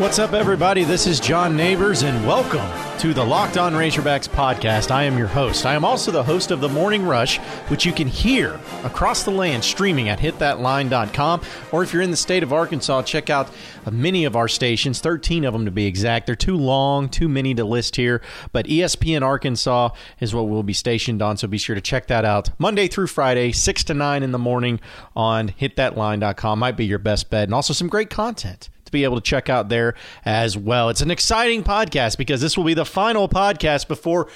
What's up, everybody? This is John Neighbors, and welcome to the Locked on Razorbacks podcast. I am your host. I am also the host of The Morning Rush, which you can hear across the land streaming at hitthatline.com. Or if you're in the state of Arkansas, check out many of our stations, 13 of them to be exact. They're too long, too many to list here. But ESPN Arkansas is what we'll be stationed on, so be sure to check that out Monday through Friday, 6 to 9 in the morning on hitthatline.com. Might be your best bet, and also some great content to be able to check out there as well. It's an exciting podcast because this will be the final podcast before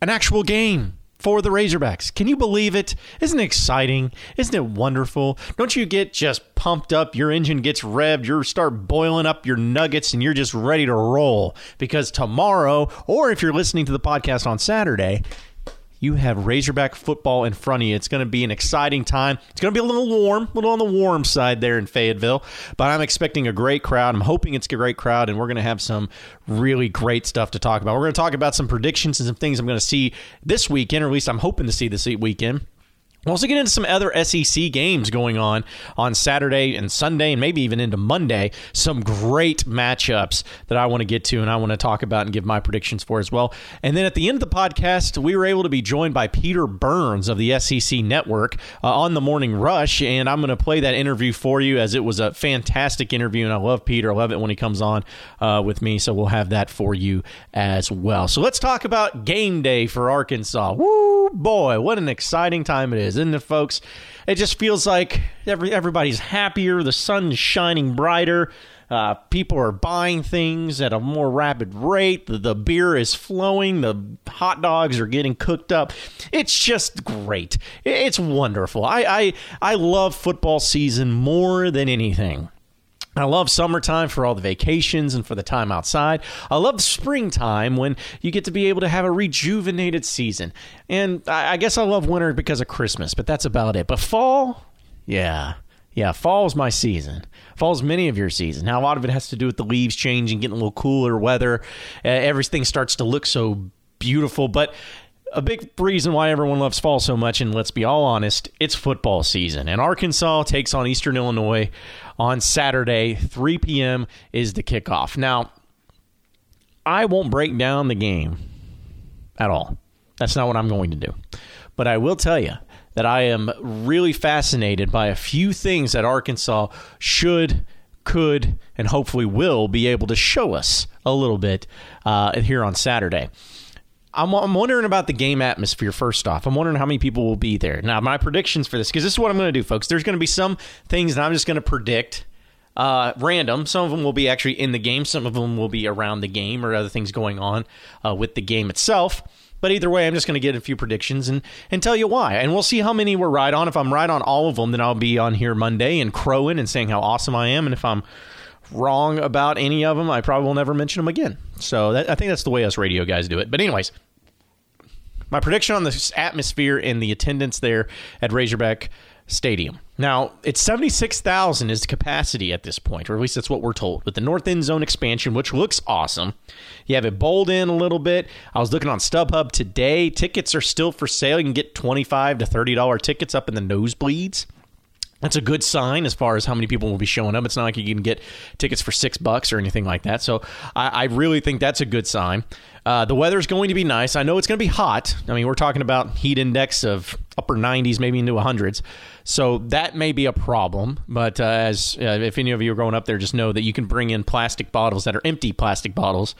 an actual game for the Razorbacks. Can you believe it? Isn't it exciting? Isn't it wonderful? Don't you get just pumped up? Your engine gets revved. You start boiling up your nuggets and you're just ready to roll, because tomorrow, or if you're listening to the podcast on Saturday, you have Razorback football in front of you. It's going to be an exciting time. It's going to be a little warm, a little on the warm side there in Fayetteville, but I'm expecting a great crowd. I'm hoping it's a great crowd, and we're going to have some really great stuff to talk about. We're going to talk about some predictions and some things I'm going to see this weekend, or at least I'm hoping to see this weekend. We'll also get into some other SEC games going on Saturday and Sunday, and maybe even into Monday. Some great matchups that I want to get to and I want to talk about and give my predictions for as well. And then at the end of the podcast, we were able to be joined by Peter Burns of the SEC Network on The Morning Rush, and I'm going to play that interview for you, as it was a fantastic interview, and I love Peter. I love it when he comes on with me, so we'll have that for you as well. So let's talk about game day for Arkansas. Woo, boy, what an exciting time it is. Isn't it, folks? It just feels like everybody's happier. The sun's shining brighter. People are buying things at a more rapid rate. The beer is flowing. The hot dogs are getting cooked up. It's just great. It's wonderful. I love football season more than anything. I love summertime for all the vacations and for the time outside. I love springtime when you get to be able to have a rejuvenated season. And I guess I love winter because of Christmas, but that's about it. But fall, yeah, fall's my season. Fall's many of your season. Now, a lot of it has to do with the leaves changing, getting a little cooler weather. Everything starts to look so beautiful, but a big reason why everyone loves fall so much, and let's be all honest, it's football season. And Arkansas takes on Eastern Illinois on Saturday. 3 p.m. is the kickoff. Now, I won't break down the game at all. That's not what I'm going to do. But I will tell you that I am really fascinated by a few things that Arkansas should, could, and hopefully will be able to show us a little bit here on Saturday. I'm wondering about the game atmosphere, first off. I'm wondering how many people will be there. Now, my predictions for this, because this is what I'm going to do, folks. There's going to be some things that I'm just going to predict random. Some of them will be actually in the game. Some of them will be around the game or other things going on with the game itself. But either way, I'm just going to get a few predictions and tell you why. And we'll see how many we're right on. If I'm right on all of them, then I'll be on here Monday and crowing and saying how awesome I am. And if I'm wrong about any of them, I probably will never mention them again. So I think that's the way us radio guys do it. But anyways, my prediction on the atmosphere and the attendance there at Razorback Stadium. Now, it's 76,000 is the capacity at this point, or at least that's what we're told, with the north end zone expansion, which looks awesome. You have it bowled in a little bit. I was looking on StubHub today. Tickets are still for sale. You can get $25 to $30 tickets up in the nosebleeds. That's a good sign as far as how many people will be showing up. It's not like you can get tickets for $6 or anything like that. So I really think that's a good sign. The weather's going to be nice. I know it's going to be hot. I mean, we're talking about heat index of upper 90s, maybe into 100s. So that may be a problem. But if any of you are going up there, just know that you can bring in plastic bottles that are empty plastic bottles,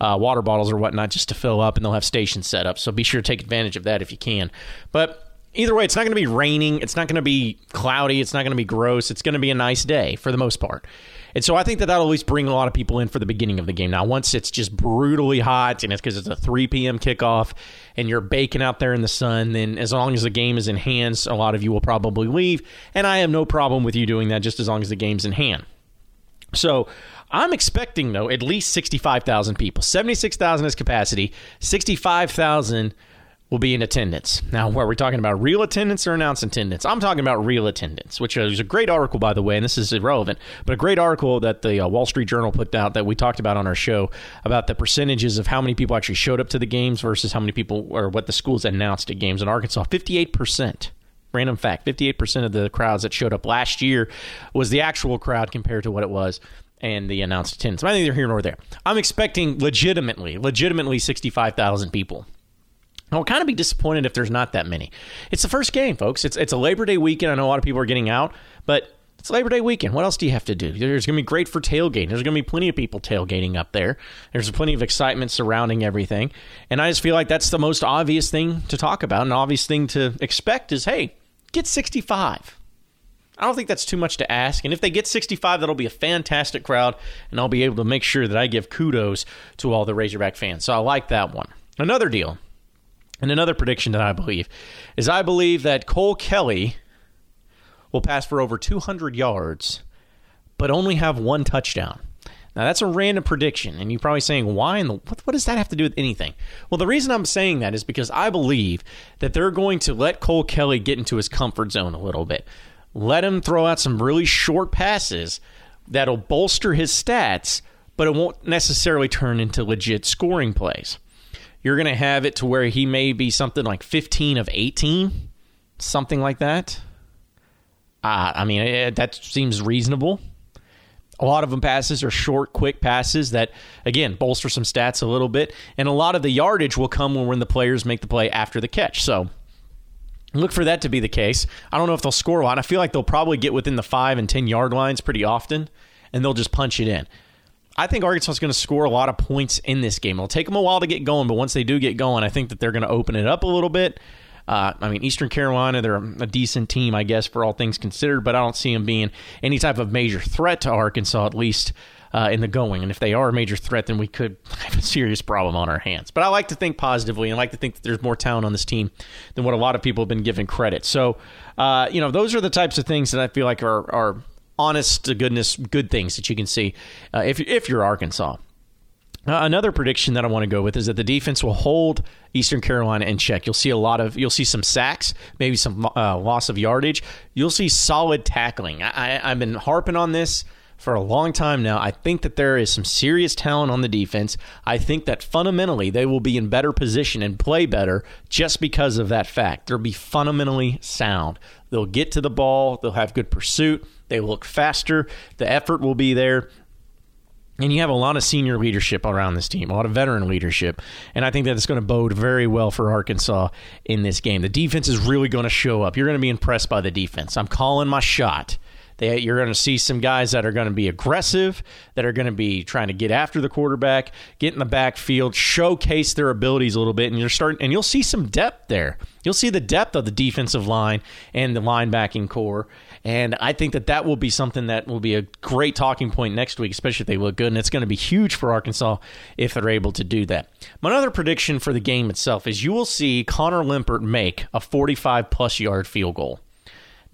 water bottles or whatnot, just to fill up, and they'll have stations set up. So be sure to take advantage of that if you can. But either way, it's not going to be raining. It's not going to be cloudy. It's not going to be gross. It's going to be a nice day for the most part. And so I think that that'll at least bring a lot of people in for the beginning of the game. Now, once it's just brutally hot, and it's because it's a 3 p.m. kickoff and you're baking out there in the sun, then as long as the game is in hand, a lot of you will probably leave. And I have no problem with you doing that, just as long as the game's in hand. So I'm expecting, though, at least 65,000 people. 76,000 is capacity. 65,000 will be in attendance. Now, what are we talking about? Real attendance or announced attendance? I'm talking about real attendance, which is a great article, by the way, and this is irrelevant, but a great article that the Wall Street Journal put out that we talked about on our show about the percentages of how many people actually showed up to the games versus how many people, or what the schools announced at games in Arkansas. 58%. Random fact, 58% of the crowds that showed up last year was the actual crowd compared to what it was and the announced attendance. But I think they're here nor there. I'm expecting legitimately 65,000 people. I'll kind of be disappointed if there's not that many. It's the first game, folks. It's a Labor Day weekend. I know a lot of people are getting out, but it's Labor Day weekend. What else do you have to do? There's going to be great for tailgating. There's going to be plenty of people tailgating up there. There's plenty of excitement surrounding everything. And I just feel like that's the most obvious thing to talk about. An obvious thing to expect is, hey, get 65. I don't think that's too much to ask. And if they get 65, that'll be a fantastic crowd. And I'll be able to make sure that I give kudos to all the Razorback fans. So I like that one. Another deal, and another prediction that I believe, is I believe that Cole Kelly will pass for over 200 yards, but only have one touchdown. Now, that's a random prediction, and you're probably saying, why in the what does that have to do with anything? Well, the reason I'm saying that is because I believe that they're going to let Cole Kelly get into his comfort zone a little bit. Let him throw out some really short passes that'll bolster his stats, but it won't necessarily turn into legit scoring plays. You're going to have it to where he may be something like 15 of 18, something like that. I mean, that seems reasonable. A lot of them passes are short, quick passes that, again, bolster some stats a little bit. And a lot of the yardage will come when the players make the play after the catch. So look for that to be the case. I don't know if they'll score a lot. I feel like they'll probably get within the 5 and 10-yard lines pretty often, and they'll just punch it in. I think Arkansas is going to score a lot of points in this game. It'll take them a while to get going, but once they do get going, I think that they're going to open it up a little bit. I mean, Eastern Carolina, they're a decent team, I guess, for all things considered, but I don't see them being any type of major threat to Arkansas, at least in the going. And if they are a major threat, then we could have a serious problem on our hands. But I like to think positively, and I like to think that there's more talent on this team than what a lot of people have been given credit. So, those are the types of things that I feel like are honest to goodness, good things that you can see if you're Arkansas. Another prediction that I want to go with is that the defense will hold Eastern Carolina in check. You'll see some sacks, maybe some loss of yardage. You'll see solid tackling. I've been harping on this for a long time now. I think that there is some serious talent on the defense. I think that fundamentally they will be in better position and play better just because of that fact. They'll be fundamentally sound. They'll get to the ball. They'll have good pursuit. They will look faster. The effort will be there. And you have a lot of senior leadership around this team, a lot of veteran leadership. And I think that it's going to bode very well for Arkansas in this game. The defense is really going to show up. You're going to be impressed by the defense. I'm calling my shot. You're going to see some guys that are going to be aggressive, that are going to be trying to get after the quarterback, get in the backfield, showcase their abilities a little bit, and you'll see some depth there. You'll see the depth of the defensive line and the linebacking core, and I think that will be something that will be a great talking point next week, especially if they look good, and it's going to be huge for Arkansas if they're able to do that. My other prediction for the game itself is you will see Connor Limpert make a 45-plus yard field goal.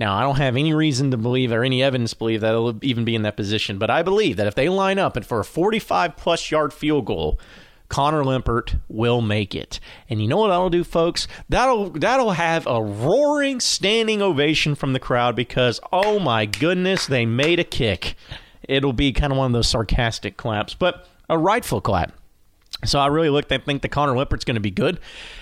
Now, I don't have any reason to believe or any evidence to believe that it'll even be in that position, but I believe that if they line up and for a 45-plus yard field goal, Connor Limpert will make it. And you know what that'll do, folks? That'll have a roaring standing ovation from the crowd because, oh my goodness, they made a kick. It'll be kind of one of those sarcastic claps, but a rightful clap. So I really think that Connor Limpert's going to be good.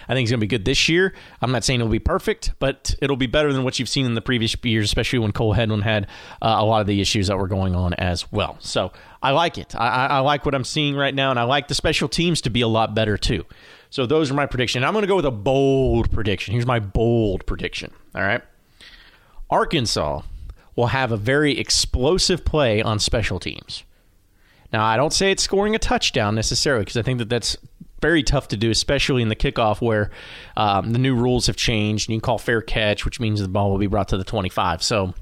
I think he's going to be good this year. I'm not saying it'll be perfect, but it'll be better than what you've seen in the previous years, especially when Cole Hedlund had a lot of the issues that were going on as well. So I like it. I like what I'm seeing right now, and I like the special teams to be a lot better too. So those are my predictions. I'm going to go with a bold prediction. Here's my bold prediction, all right? Arkansas will have a very explosive play on special teams. Now, I don't say it's scoring a touchdown necessarily because I think that that's very tough to do, especially in the kickoff where the new rules have changed and you can call fair catch, which means the ball will be brought to the 25. So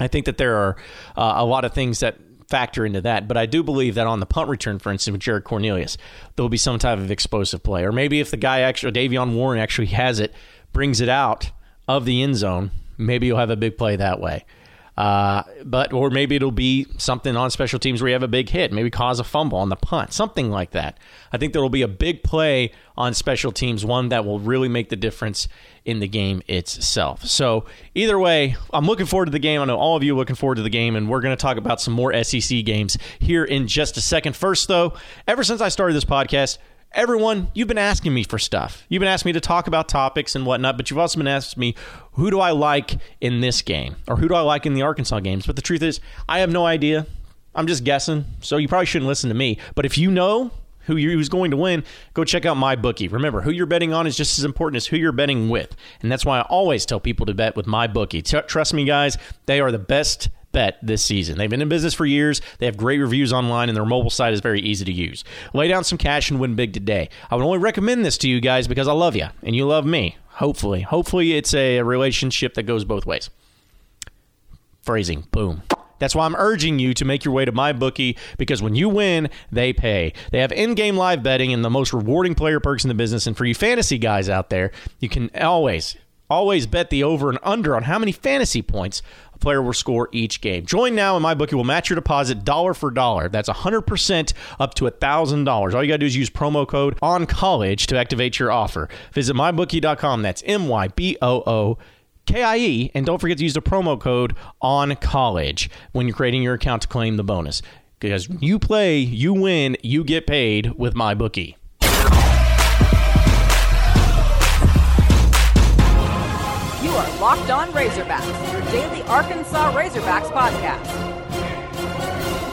I think that there are a lot of things that factor into that, but I do believe that on the punt return, for instance, with Jared Cornelius, there will be some type of explosive play. Or maybe if the guy actually, Davion Warren actually has it, brings it out of the end zone, maybe you'll have a big play that way. Or maybe it'll be something on special teams where you have a big hit, maybe cause a fumble on the punt, something like that. I think there will be a big play on special teams, one that will really make the difference in the game itself. So either way, I'm looking forward to the game. I know all of you are looking forward to the game, and we're going to talk about some more SEC games here in just a second. First, though, ever since I started this podcast, everyone, you've been asking me for stuff. You've been asking me to talk about topics and whatnot, but you've also been asking me, who do I like in this game? Or who do I like in the Arkansas games? But the truth is, I have no idea. I'm just guessing, so you probably shouldn't listen to me. But if you know who's going to win, go check out MyBookie. Remember, who you're betting on is just as important as who you're betting with. And that's why I always tell people to bet with MyBookie. Trust me, guys, they are the best bet this season. They've been in business for years. They have great reviews online, and their mobile site is very easy to use. Lay down some cash and win big today. I would only recommend this to you guys because I love you, and you love me, hopefully. Hopefully, it's a relationship that goes both ways. Phrasing. Boom. That's why I'm urging you to make your way to MyBookie, because when you win, they pay. They have in-game live betting and the most rewarding player perks in the business. And for you fantasy guys out there, you can always bet the over and under on how many fantasy points a player will score each game. Join now, and MyBookie will match your deposit dollar for dollar. That's 100% up to $1,000. All you got to do is use promo code ONCOLLEGE to activate your offer. Visit MyBookie.com. That's MyBookie. And don't forget to use the promo code ONCOLLEGE when you're creating your account to claim the bonus. Because you play, you win, you get paid with MyBookie. Are Locked on Razorbacks, your daily Arkansas Razorbacks podcast.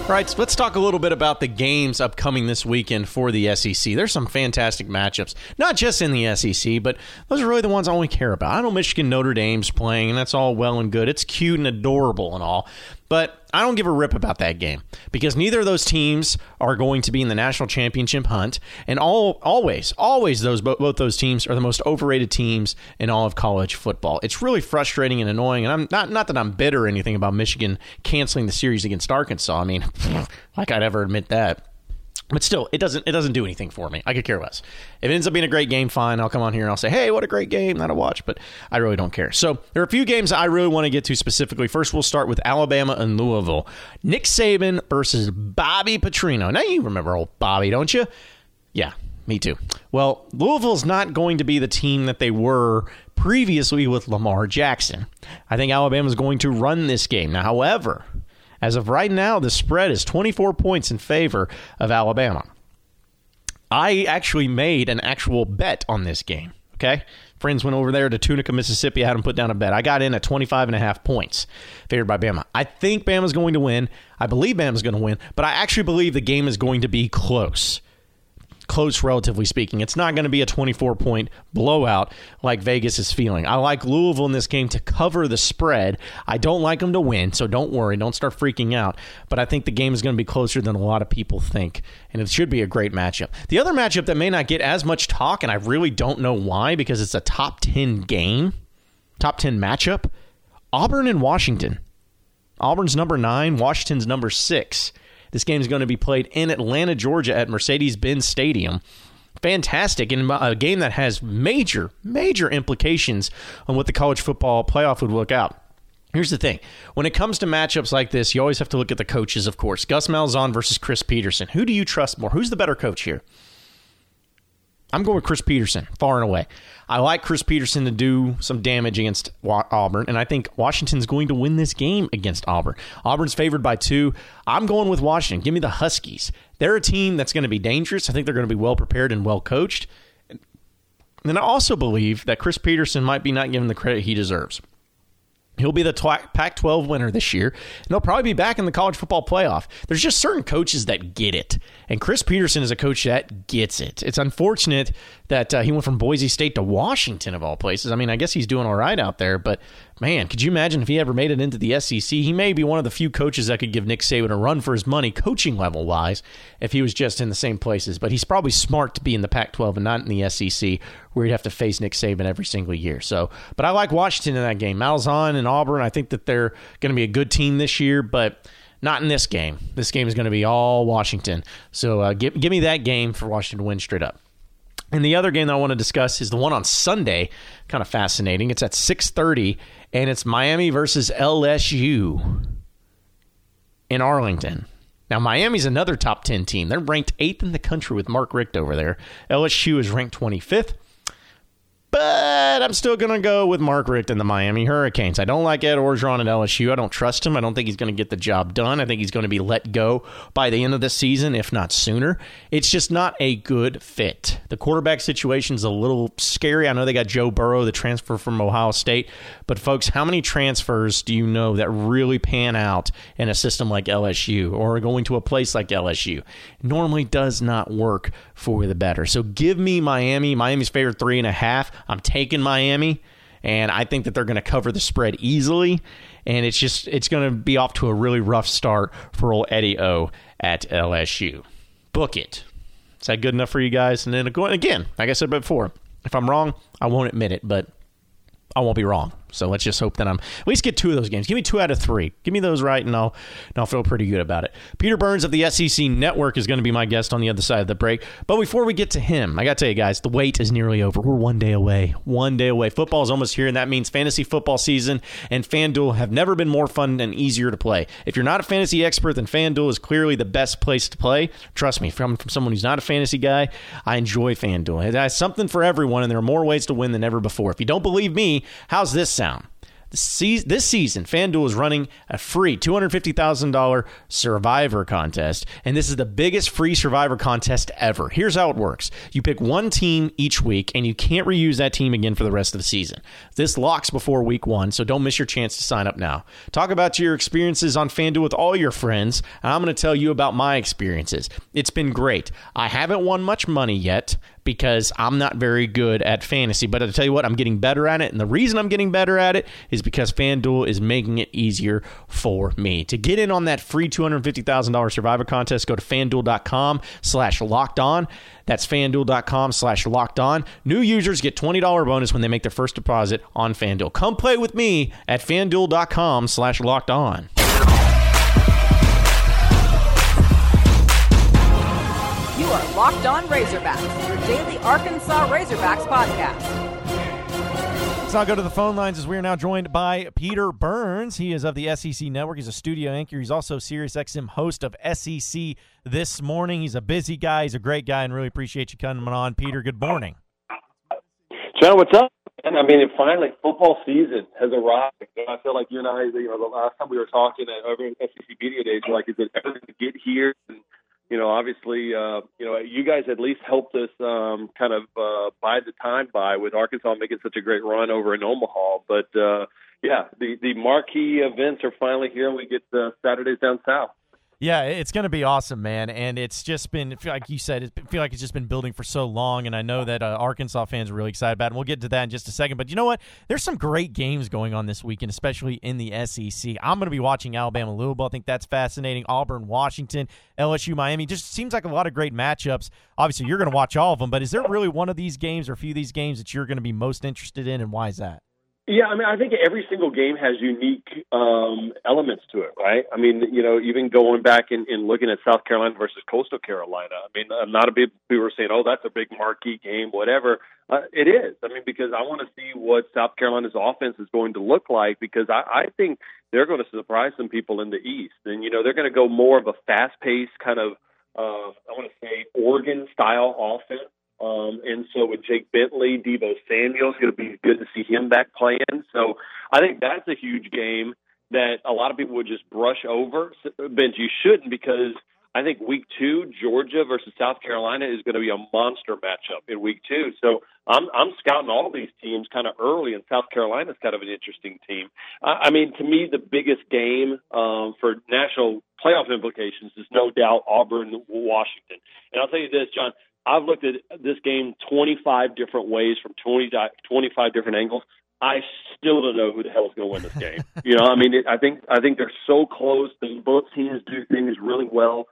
All right, so let's talk a little bit about the games upcoming this weekend for the SEC. There's some fantastic matchups, not just in the SEC, but those are really the ones I only care about. I know Michigan Notre Dame's playing, and that's all well and good. It's cute and adorable and all, but I don't give a rip about that game because neither of those teams are going to be in the national championship hunt, and always both those teams are the most overrated teams in all of college football. It's really frustrating and annoying, and I'm not that I'm bitter or anything about Michigan canceling the series against Arkansas. I mean, like I'd ever admit that. But still, it doesn't do anything for me. I could care less. If it ends up being a great game, fine. I'll come on here and I'll say, hey, what a great game that I watched. But I really don't care. So there are a few games I really want to get to specifically. First, we'll start with Alabama and Louisville. Nick Saban versus Bobby Petrino. Now, you remember old Bobby, don't you? Yeah, me too. Well, Louisville's not going to be the team that they were previously with Lamar Jackson. I think Alabama's going to run this game. Now, however, as of right now, the spread is 24 points in favor of Alabama. I actually made an actual bet on this game, okay? Friends went over there to Tunica, Mississippi. I had them put down a bet. I got in at 25.5 points favored by Bama. I think Bama's going to win. I believe Bama's going to win, but I actually believe the game is going to be close. Close, relatively speaking. It's not going to be a 24-point blowout like Vegas is feeling. I like Louisville in this game to cover the spread. I don't like them to win, so don't worry. Don't start freaking out. But I think the game is going to be closer than a lot of people think, and it should be a great matchup. The other matchup that may not get as much talk, and I really don't know why, because it's a top 10 game, top 10 matchup, Auburn and Washington. Auburn's number 9, Washington's number 6. This game is going to be played in Atlanta, Georgia at Mercedes-Benz Stadium. Fantastic, and a game that has major, major implications on what the college football playoff would look out. Here's the thing. When it comes to matchups like this, you always have to look at the coaches, of course. Gus Malzahn versus Chris Peterson. Who do you trust more? Who's the better coach here? I'm going with Chris Peterson, far and away. I like Chris Peterson to do some damage against Auburn, and I think Washington's going to win this game against Auburn. Auburn's favored by 2. I'm going with Washington. Give me the Huskies. They're a team that's going to be dangerous. I think they're going to be well-prepared and well-coached. And I also believe that Chris Peterson might be not given the credit he deserves. He'll be the Pac-12 winner this year, and they'll probably be back in the college football playoff. There's just certain coaches that get it, and Chris Peterson is a coach that gets it. It's unfortunate that he went from Boise State to Washington, of all places. I mean, I guess he's doing all right out there, but, man, could you imagine if he ever made it into the SEC? He may be one of the few coaches that could give Nick Saban a run for his money, coaching level-wise, if he was just in the same places. But he's probably smart to be in the Pac-12 and not in the SEC, where he'd have to face Nick Saban every single year. So, but I like Washington in that game. Malzahn and Auburn, I think that they're going to be a good team this year, but not in this game. This game is going to be all Washington. So give me that game for Washington to win straight up. And the other game that I want to discuss is the one on Sunday. Kind of fascinating. It's at 6:30, and it's Miami versus LSU in Arlington. Now, Miami's another top 10 team. They're ranked 8th in the country with Mark Richt over there. LSU is ranked 25th. But I'm still going to go with Mark Richt and the Miami Hurricanes. I don't like Ed Orgeron at LSU. I don't trust him. I don't think he's going to get the job done. I think he's going to be let go by the end of this season, if not sooner. It's just not a good fit. The quarterback situation is a little scary. I know they got Joe Burrow, the transfer from Ohio State. But, folks, how many transfers do you know that really pan out in a system like LSU or going to a place like LSU? Normally does not work for the better. So give me Miami. Miami's favorite 3.5. I'm taking Miami, and I think that they're going to cover the spread easily, and it's going to be off to a really rough start for old Eddie O at LSU. Book it. Is that good enough for you guys? And then again, like I said before, if I'm wrong, I won't admit it, but I won't be wrong. So let's just hope that I'm at least get 2 of those games. Give me 2 out of 3. Give me those right, and I'll feel pretty good about it. Peter Burns of the SEC Network is going to be my guest on the other side of the break. But before we get to him, I got to tell you guys, the wait is nearly over. We're one day away. One day away. Football is almost here, and that means fantasy football season and FanDuel have never been more fun and easier to play. If you're not a fantasy expert, then FanDuel is clearly the best place to play. Trust me, from someone who's not a fantasy guy, I enjoy FanDuel. It has something for everyone, and there are more ways to win than ever before. If you don't believe me, how's this sound? This season, FanDuel is running a free $250,000 Survivor contest, and this is the biggest free Survivor contest ever. Here's how it works. You pick one team each week, and you can't reuse that team again for the rest of the season. This locks before week 1, so don't miss your chance to sign up now. Talk about your experiences on FanDuel with all your friends, and I'm going to tell you about my experiences. It's been great. I haven't won much money yet, because I'm not very good at fantasy. But I'll tell you what, I'm getting better at it. And the reason I'm getting better at it is because FanDuel is making it easier for me. To get in on that free $250,000 Survivor contest, go to FanDuel.com/LockedOn. That's FanDuel.com/LockedOn. New users get $20 bonus when they make their first deposit on FanDuel. Come play with me at FanDuel.com/LockedOn. You are Locked on Razorbacks, your daily Arkansas Razorbacks podcast. Let's now go to the phone lines as we are now joined by Peter Burns. He is of the SEC Network. He's a studio anchor. He's also SiriusXM host of SEC This Morning. He's a busy guy. He's a great guy, and really appreciate you coming on. Peter, good morning. John, what's up? And I mean, finally, football season has arrived. And I feel like you and I, the last time we were talking over at SEC Media Days, we're like, is it ever going to get here? And, obviously, you guys at least helped us buy the time by with Arkansas making such a great run over in Omaha. But, the marquee events are finally here, and we get Saturdays down south. Yeah, it's going to be awesome, man. And it's just been, like you said, I feel like it's just been building for so long. And I know that Arkansas fans are really excited about it. And we'll get to that in just a second. But you know what? There's some great games going on this weekend, especially in the SEC. I'm going to be watching Alabama-Louisville. I think that's fascinating. Auburn-Washington, LSU-Miami. Just seems like a lot of great matchups. Obviously, you're going to watch all of them. But is there really one of these games or a few of these games that you're going to be most interested in? And why is that? Yeah, I mean, I think every single game has unique elements to it, right? I mean, even going back and looking at South Carolina versus Coastal Carolina, I mean, I'm not a big – people are saying, oh, that's a big marquee game, whatever. It is. I mean, because I want to see what South Carolina's offense is going to look like, because I think they're going to surprise some people in the East. And, they're going to go more of a fast-paced kind of, I want to say, Oregon-style offense. And so with Jake Bentley, Deebo Samuel's going to be good to see him back playing. So I think that's a huge game that a lot of people would just brush over. Benj, you shouldn't, because I think week 2, Georgia versus South Carolina is going to be a monster matchup in week 2. So I'm scouting all these teams kind of early, and South Carolina's kind of an interesting team. I mean, to me, the biggest game for national playoff implications is no doubt Auburn-Washington. And I'll tell you this, John, I've looked at this game 25 different ways from 25 different angles. I still don't know who the hell is going to win this game. I think they're so close. Both teams do things really well.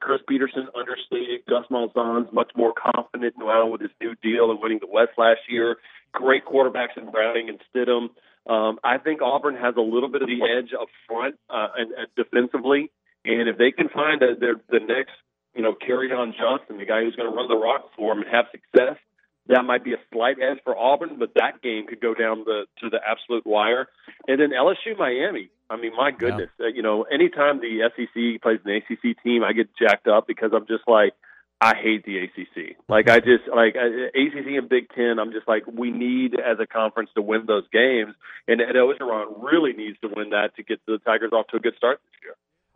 Chris Peterson understated. Gus Malzahn's much more confident now with his new deal and winning the West last year. Great quarterbacks in Browning and Stidham. I think Auburn has a little bit of the edge up front and defensively, and if they can find the next. Kerryon Johnson, the guy who's going to run the rock for him and have success. That might be a slight edge for Auburn, but that game could go down to the absolute wire. And then LSU-Miami. I mean, my goodness. Yeah. Anytime the SEC plays an ACC team, I get jacked up because I'm just like, I hate the ACC. ACC and Big Ten, I'm just like, we need as a conference to win those games. And Ed Orgeron really needs to win that to get the Tigers off to a good start this year.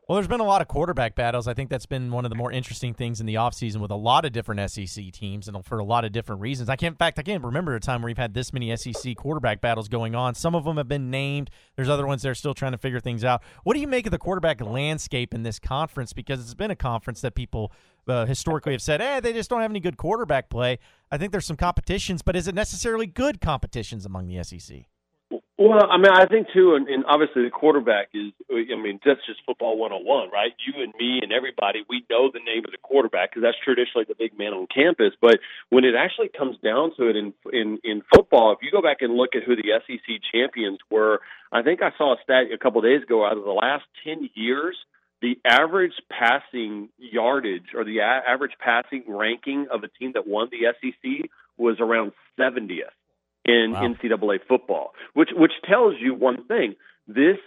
Well, there's been a lot of quarterback battles. I think that's been one of the more interesting things in the offseason with a lot of different SEC teams and for a lot of different reasons. I can't remember a time where you've had this many SEC quarterback battles going on. Some of them have been named. There's other ones that are still trying to figure things out. What do you make of the quarterback landscape in this conference? Because it's been a conference that people historically have said, they just don't have any good quarterback play. I think there's some competitions, but is it necessarily good competitions among the SEC? Well, I mean, I think, too, and obviously the quarterback is, I mean, that's just football 101, right? You and me and everybody, we know the name of the quarterback because that's traditionally the big man on campus. But when it actually comes down to it in football, if you go back and look at who the SEC champions were, I think I saw a stat a couple of days ago, out of the last 10 years, the average passing yardage or the average passing ranking of a team that won the SEC was around 70th. Wow. NCAA football, which tells you one thing. This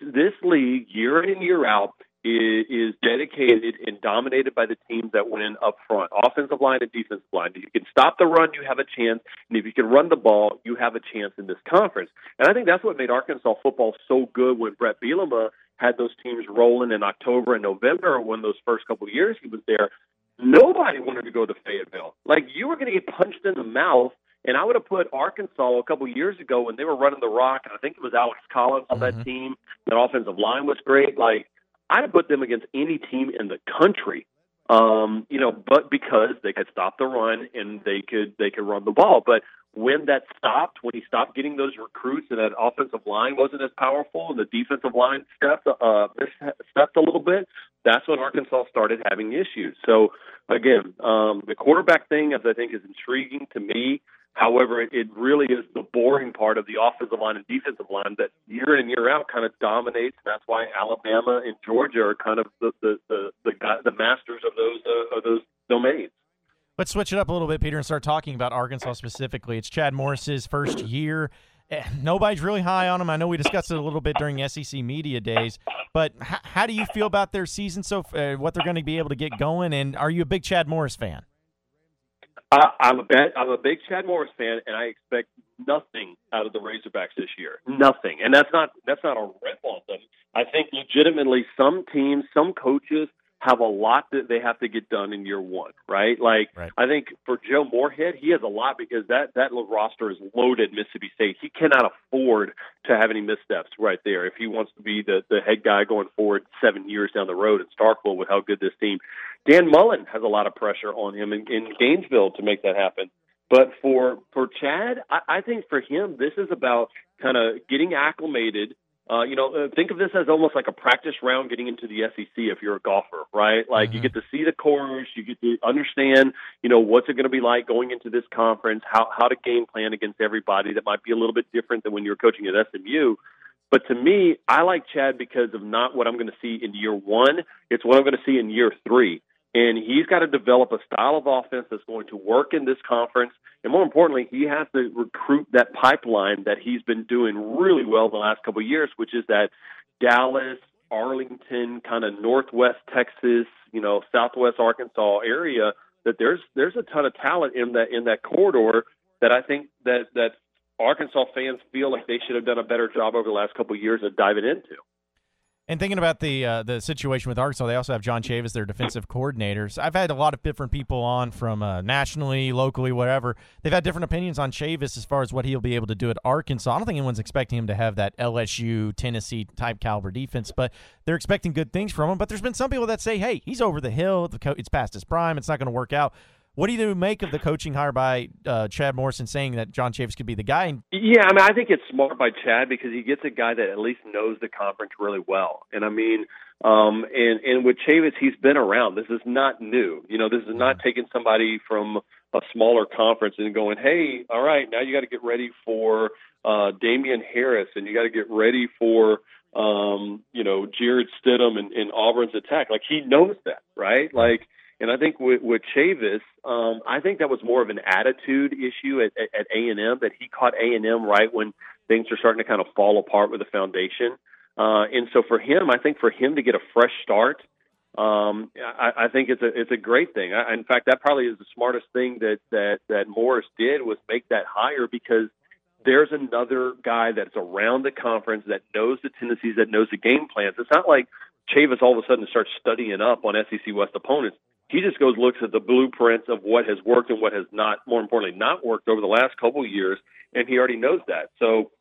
league, year in and year out, is dedicated and dominated by the teams that win up front, offensive line and defensive line. If you can stop the run, you have a chance. And if you can run the ball, you have a chance in this conference. And I think that's what made Arkansas football so good when Brett Bielema had those teams rolling in October and November when those first couple of years he was there. Nobody wanted to go to Fayetteville. Like, you were going to get punched in the mouth. And I would have put Arkansas a couple of years ago when they were running the rock, and I think it was Alex Collins on that team. That offensive line was great. Like, I'd have put them against any team in the country, but because they could stop the run and they could run the ball. But when that stopped, when he stopped getting those recruits and that offensive line wasn't as powerful and the defensive line stepped a little bit, that's when Arkansas started having issues. So, again, the quarterback thing, as I think, is intriguing to me. However, it really is the boring part of the offensive line and defensive line that year in and year out kind of dominates. And that's why Alabama and Georgia are kind of the masters of those domains. Let's switch it up a little bit, Peter, and start talking about Arkansas specifically. It's Chad Morris's first year. Nobody's really high on him. I know we discussed it a little bit during SEC Media Days, but how do you feel about their season, what they're going to be able to get going, and are you a big Chad Morris fan? I'm a big Chad Morris fan, and I expect nothing out of the Razorbacks this year. Nothing. And that's not a rip on them. I think legitimately some teams, some coaches have a lot that they have to get done in year one, right? Right. I think for Joe Moorhead, he has a lot because that little roster is loaded Mississippi State. He cannot afford to have any missteps right there if he wants to be the head guy going forward 7 years down the road at Starkville with how good this team. Dan Mullen has a lot of pressure on him in Gainesville to make that happen. But for Chad, I think for him, this is about kind of getting acclimated. Think of this as almost like a practice round getting into the SEC if you're a golfer, right? Like, you get to see the course, you get to understand, what's it going to be like going into this conference, how to game plan against everybody that might be a little bit different than when you're coaching at SMU. But to me, I like Chad because of not what I'm going to see in year one. It's what I'm going to see in year three. And he's got to develop a style of offense that's going to work in this conference. And more importantly, he has to recruit that pipeline that he's been doing really well the last couple of years, which is that Dallas, Arlington, kind of Northwest Texas, Southwest Arkansas area, that there's a ton of talent in that corridor that I think that Arkansas fans feel like they should have done a better job over the last couple of years of diving into. And thinking about the situation with Arkansas, they also have John Chavis, their defensive coordinator. I've had a lot of different people on from nationally, locally, whatever. They've had different opinions on Chavis as far as what he'll be able to do at Arkansas. I don't think anyone's expecting him to have that LSU, Tennessee-type caliber defense, but they're expecting good things from him. But there's been some people that say, hey, he's over the hill. It's past his prime. It's not going to work out. What do you make of the coaching hire by Chad Morrison saying that John Chavis could be the guy? Yeah, I mean, I think it's smart by Chad because he gets a guy that at least knows the conference really well. And I mean, and with Chavis, he's been around. This is not new. This is not taking somebody from a smaller conference and going, hey, all right, now you got to get ready for Damian Harris and you got to get ready for Jared Stidham and Auburn's attack. Like, he knows that, right? Like. And I think with Chavis, I think that was more of an attitude issue at A&M, that he caught A&M right when things were starting to kind of fall apart with the foundation. And so for him, I think for him to get a fresh start I think it's a great thing. In fact, that probably is the smartest thing that Morris did, was make that hire, because there's another guy that's around the conference that knows the tendencies, that knows the game plans. It's not like Chavis all of a sudden starts studying up on SEC West opponents. He just goes, looks at the blueprints of what has worked and what has not, more importantly, not worked over the last couple of years, and he already knows that. So,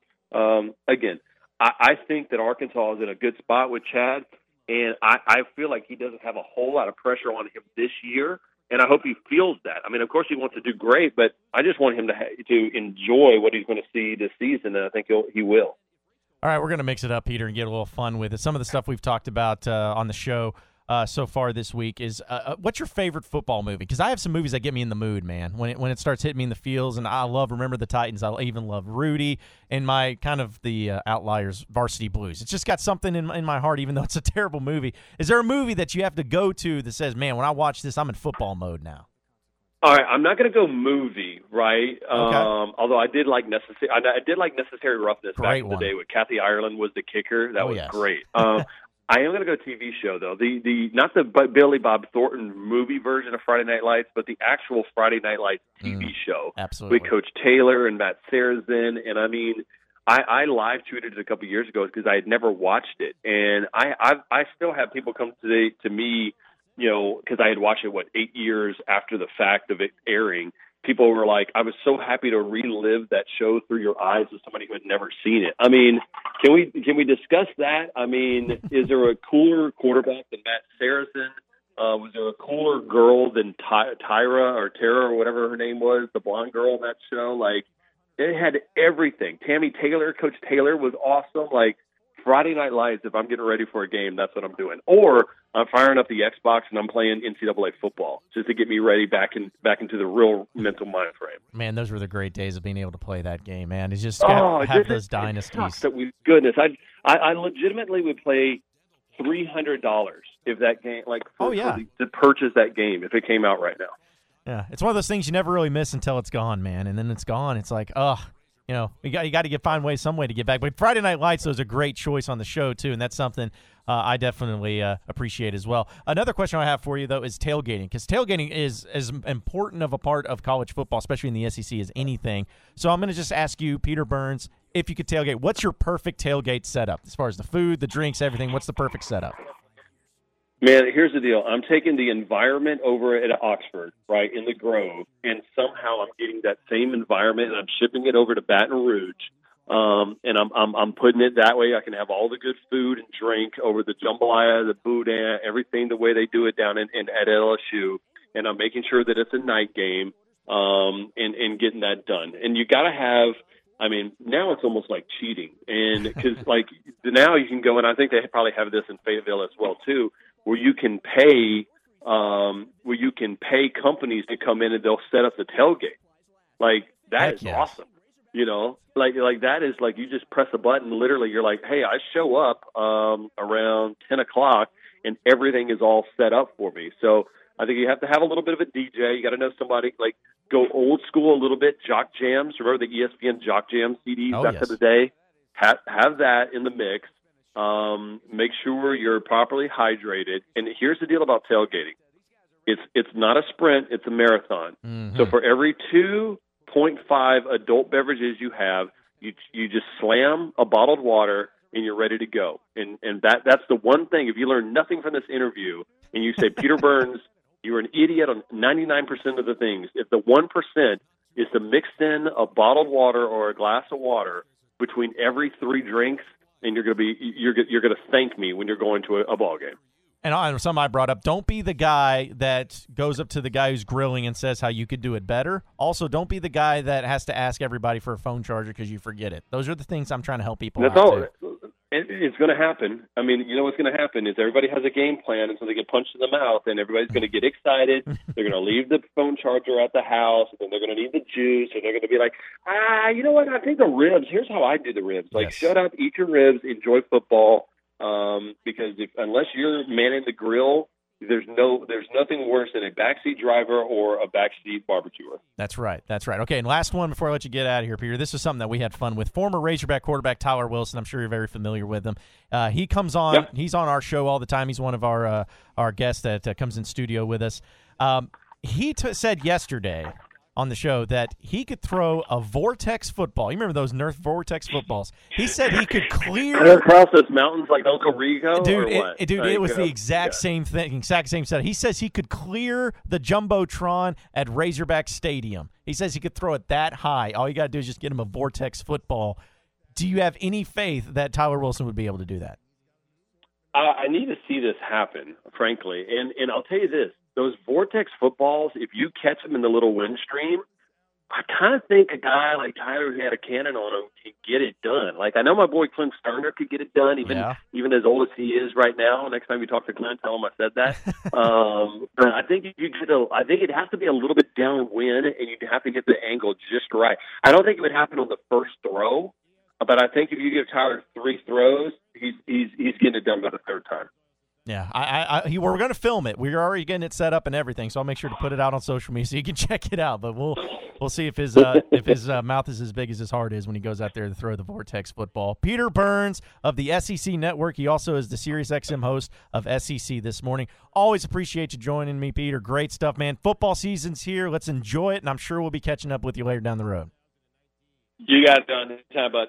again, I think that Arkansas is in a good spot with Chad, and I feel like he doesn't have a whole lot of pressure on him this year, and I hope he feels that. I mean, of course he wants to do great, but I just want him to enjoy what he's going to see this season, and I think he will. All right, we're going to mix it up, Peter, and get a little fun with it. Some of the stuff we've talked about on the show so far this week is what's your favorite football movie? Because I have some movies that get me in the mood, man, when it starts hitting me in the feels. And I love Remember the Titans. I even love Rudy, and my kind of the Outliers, Varsity Blues. It's just got something in my heart, even though it's a terrible movie. Is there a movie that you have to go to that says, man, when I watch this, I'm in football mode now? All right, I'm not going to go movie, right? Okay. Although I did like Necessary Roughness back in the day with Kathy Ireland was the kicker. That was great. I am going to go TV show, though. The not the Billy Bob Thornton movie version of Friday Night Lights, but the actual Friday Night Lights TV show. Absolutely. With Coach Taylor and Matt Sarrazin. And, I mean, I live-tweeted it a couple years ago because I had never watched it. And I still have people come to me, you know, because I had watched it, 8 years after the fact of it airing. People were like, I was so happy to relive that show through your eyes as somebody who had never seen it. I mean, can we discuss that? I mean, is there a cooler quarterback than Matt Sarrazin? Was there a cooler girl than Tara or whatever her name was, the blonde girl in that show? Like, it had everything. Tammy Taylor, Coach Taylor was awesome. Like, Friday Night Lights, if I'm getting ready for a game, that's what I'm doing. Or I'm firing up the Xbox and I'm playing NCAA football just to get me ready back into the real mental mind frame. Man, those were the great days of being able to play that game, man. It's just have those dynasties. Goodness, I legitimately would play $300 if that game, to purchase that game if it came out right now. Yeah, it's one of those things you never really miss until it's gone, man. And then it's gone. It's like, you know, you got to find ways, some way to get back. But Friday Night Lights was a great choice on the show, too, and that's something I definitely appreciate as well. Another question I have for you, though, is tailgating, because tailgating is as important of a part of college football, especially in the SEC, as anything. So I'm going to just ask you, Peter Burns, if you could tailgate, what's your perfect tailgate setup as far as the food, the drinks, everything? What's the perfect setup? Man, here's the deal. I'm taking the environment over at Oxford, right, in the Grove, and somehow I'm getting that same environment and I'm shipping it over to Baton Rouge, and I'm putting it that way. I can have all the good food and drink over the jambalaya, the boudin, everything the way they do it down in at LSU, and I'm making sure that it's a night game, and getting that done. And you got to have. I mean, now it's almost like cheating, and because like now you can go, and I think they probably have this in Fayetteville as well too, where you can pay companies to come in and they'll set up the tailgate. Like that is awesome, you know. Like that is like you just press a button. Literally, you're like, hey, I show up around 10:00, and everything is all set up for me. So I think you have to have a little bit of a DJ. You got to know somebody. Like go old school a little bit. Jock jams. Remember the ESPN Jock Jam CDs back in the day? Have that in the mix. Make sure you're properly hydrated. And here's the deal about tailgating. It's not a sprint, it's a marathon. Mm-hmm. So for every 2.5 adult beverages you have, you just slam a bottled water and you're ready to go. And that's the one thing. If you learn nothing from this interview and you say, Peter Burns, you're an idiot on 99% of the things. If the 1% is to mix in a bottled water or a glass of water between every 3 drinks, and you're gonna thank me when you're going to a ball game. And something I brought up: don't be the guy that goes up to the guy who's grilling and says how you could do it better. Also, don't be the guy that has to ask everybody for a phone charger because you forget it. Those are the things I'm trying to help people. That's all. It's going to happen. I mean, you know what's going to happen is everybody has a game plan, and so they get punched in the mouth, and everybody's going to get excited. They're going to leave the phone charger at the house, and then they're going to need the juice, and they're going to be like, you know what, I think the ribs. Here's how I do the ribs. Like, shut up, eat your ribs, enjoy football, because unless you're manning the grill, There's nothing worse than a backseat driver or a backseat barbecuer. That's right. That's right. Okay, and last one before I let you get out of here, Peter. This is something that we had fun with. Former Razorback quarterback Tyler Wilson. I'm sure you're very familiar with him. He comes on. Yep. He's on our show all the time. He's one of our guests that comes in studio with us. He said yesterday on the show that he could throw a vortex football. You remember those Nerf vortex footballs? He said he could clear across those mountains like Uncle Rico. It was the exact same thing. He says he could clear the jumbotron at Razorback Stadium. He says he could throw it that high. All you got to do is just get him a vortex football. Do you have any faith that Tyler Wilson would be able to do that? I need to see this happen, frankly, and I'll tell you this. Those vortex footballs, if you catch them in the little wind stream, I kind of think a guy like Tyler who had a cannon on him can get it done. Like, I know my boy Clint Sterner could get it done, even as old as he is right now. Next time you talk to Clint, tell him I said that. But I think I think it has to be a little bit downwind, and you'd have to get the angle just right. I don't think it would happen on the first throw, but I think if you give Tyler three throws, he's getting it done by the third time. Yeah, we're going to film it. We're already getting it set up and everything, so I'll make sure to put it out on social media so you can check it out. But we'll see if his mouth is as big as his heart is when he goes out there to throw the vortex football. Peter Burns of the SEC Network. He also is the SiriusXM host of SEC This Morning. Always appreciate you joining me, Peter. Great stuff, man. Football season's here. Let's enjoy it, and I'm sure we'll be catching up with you later down the road. You got it done. Time, bud.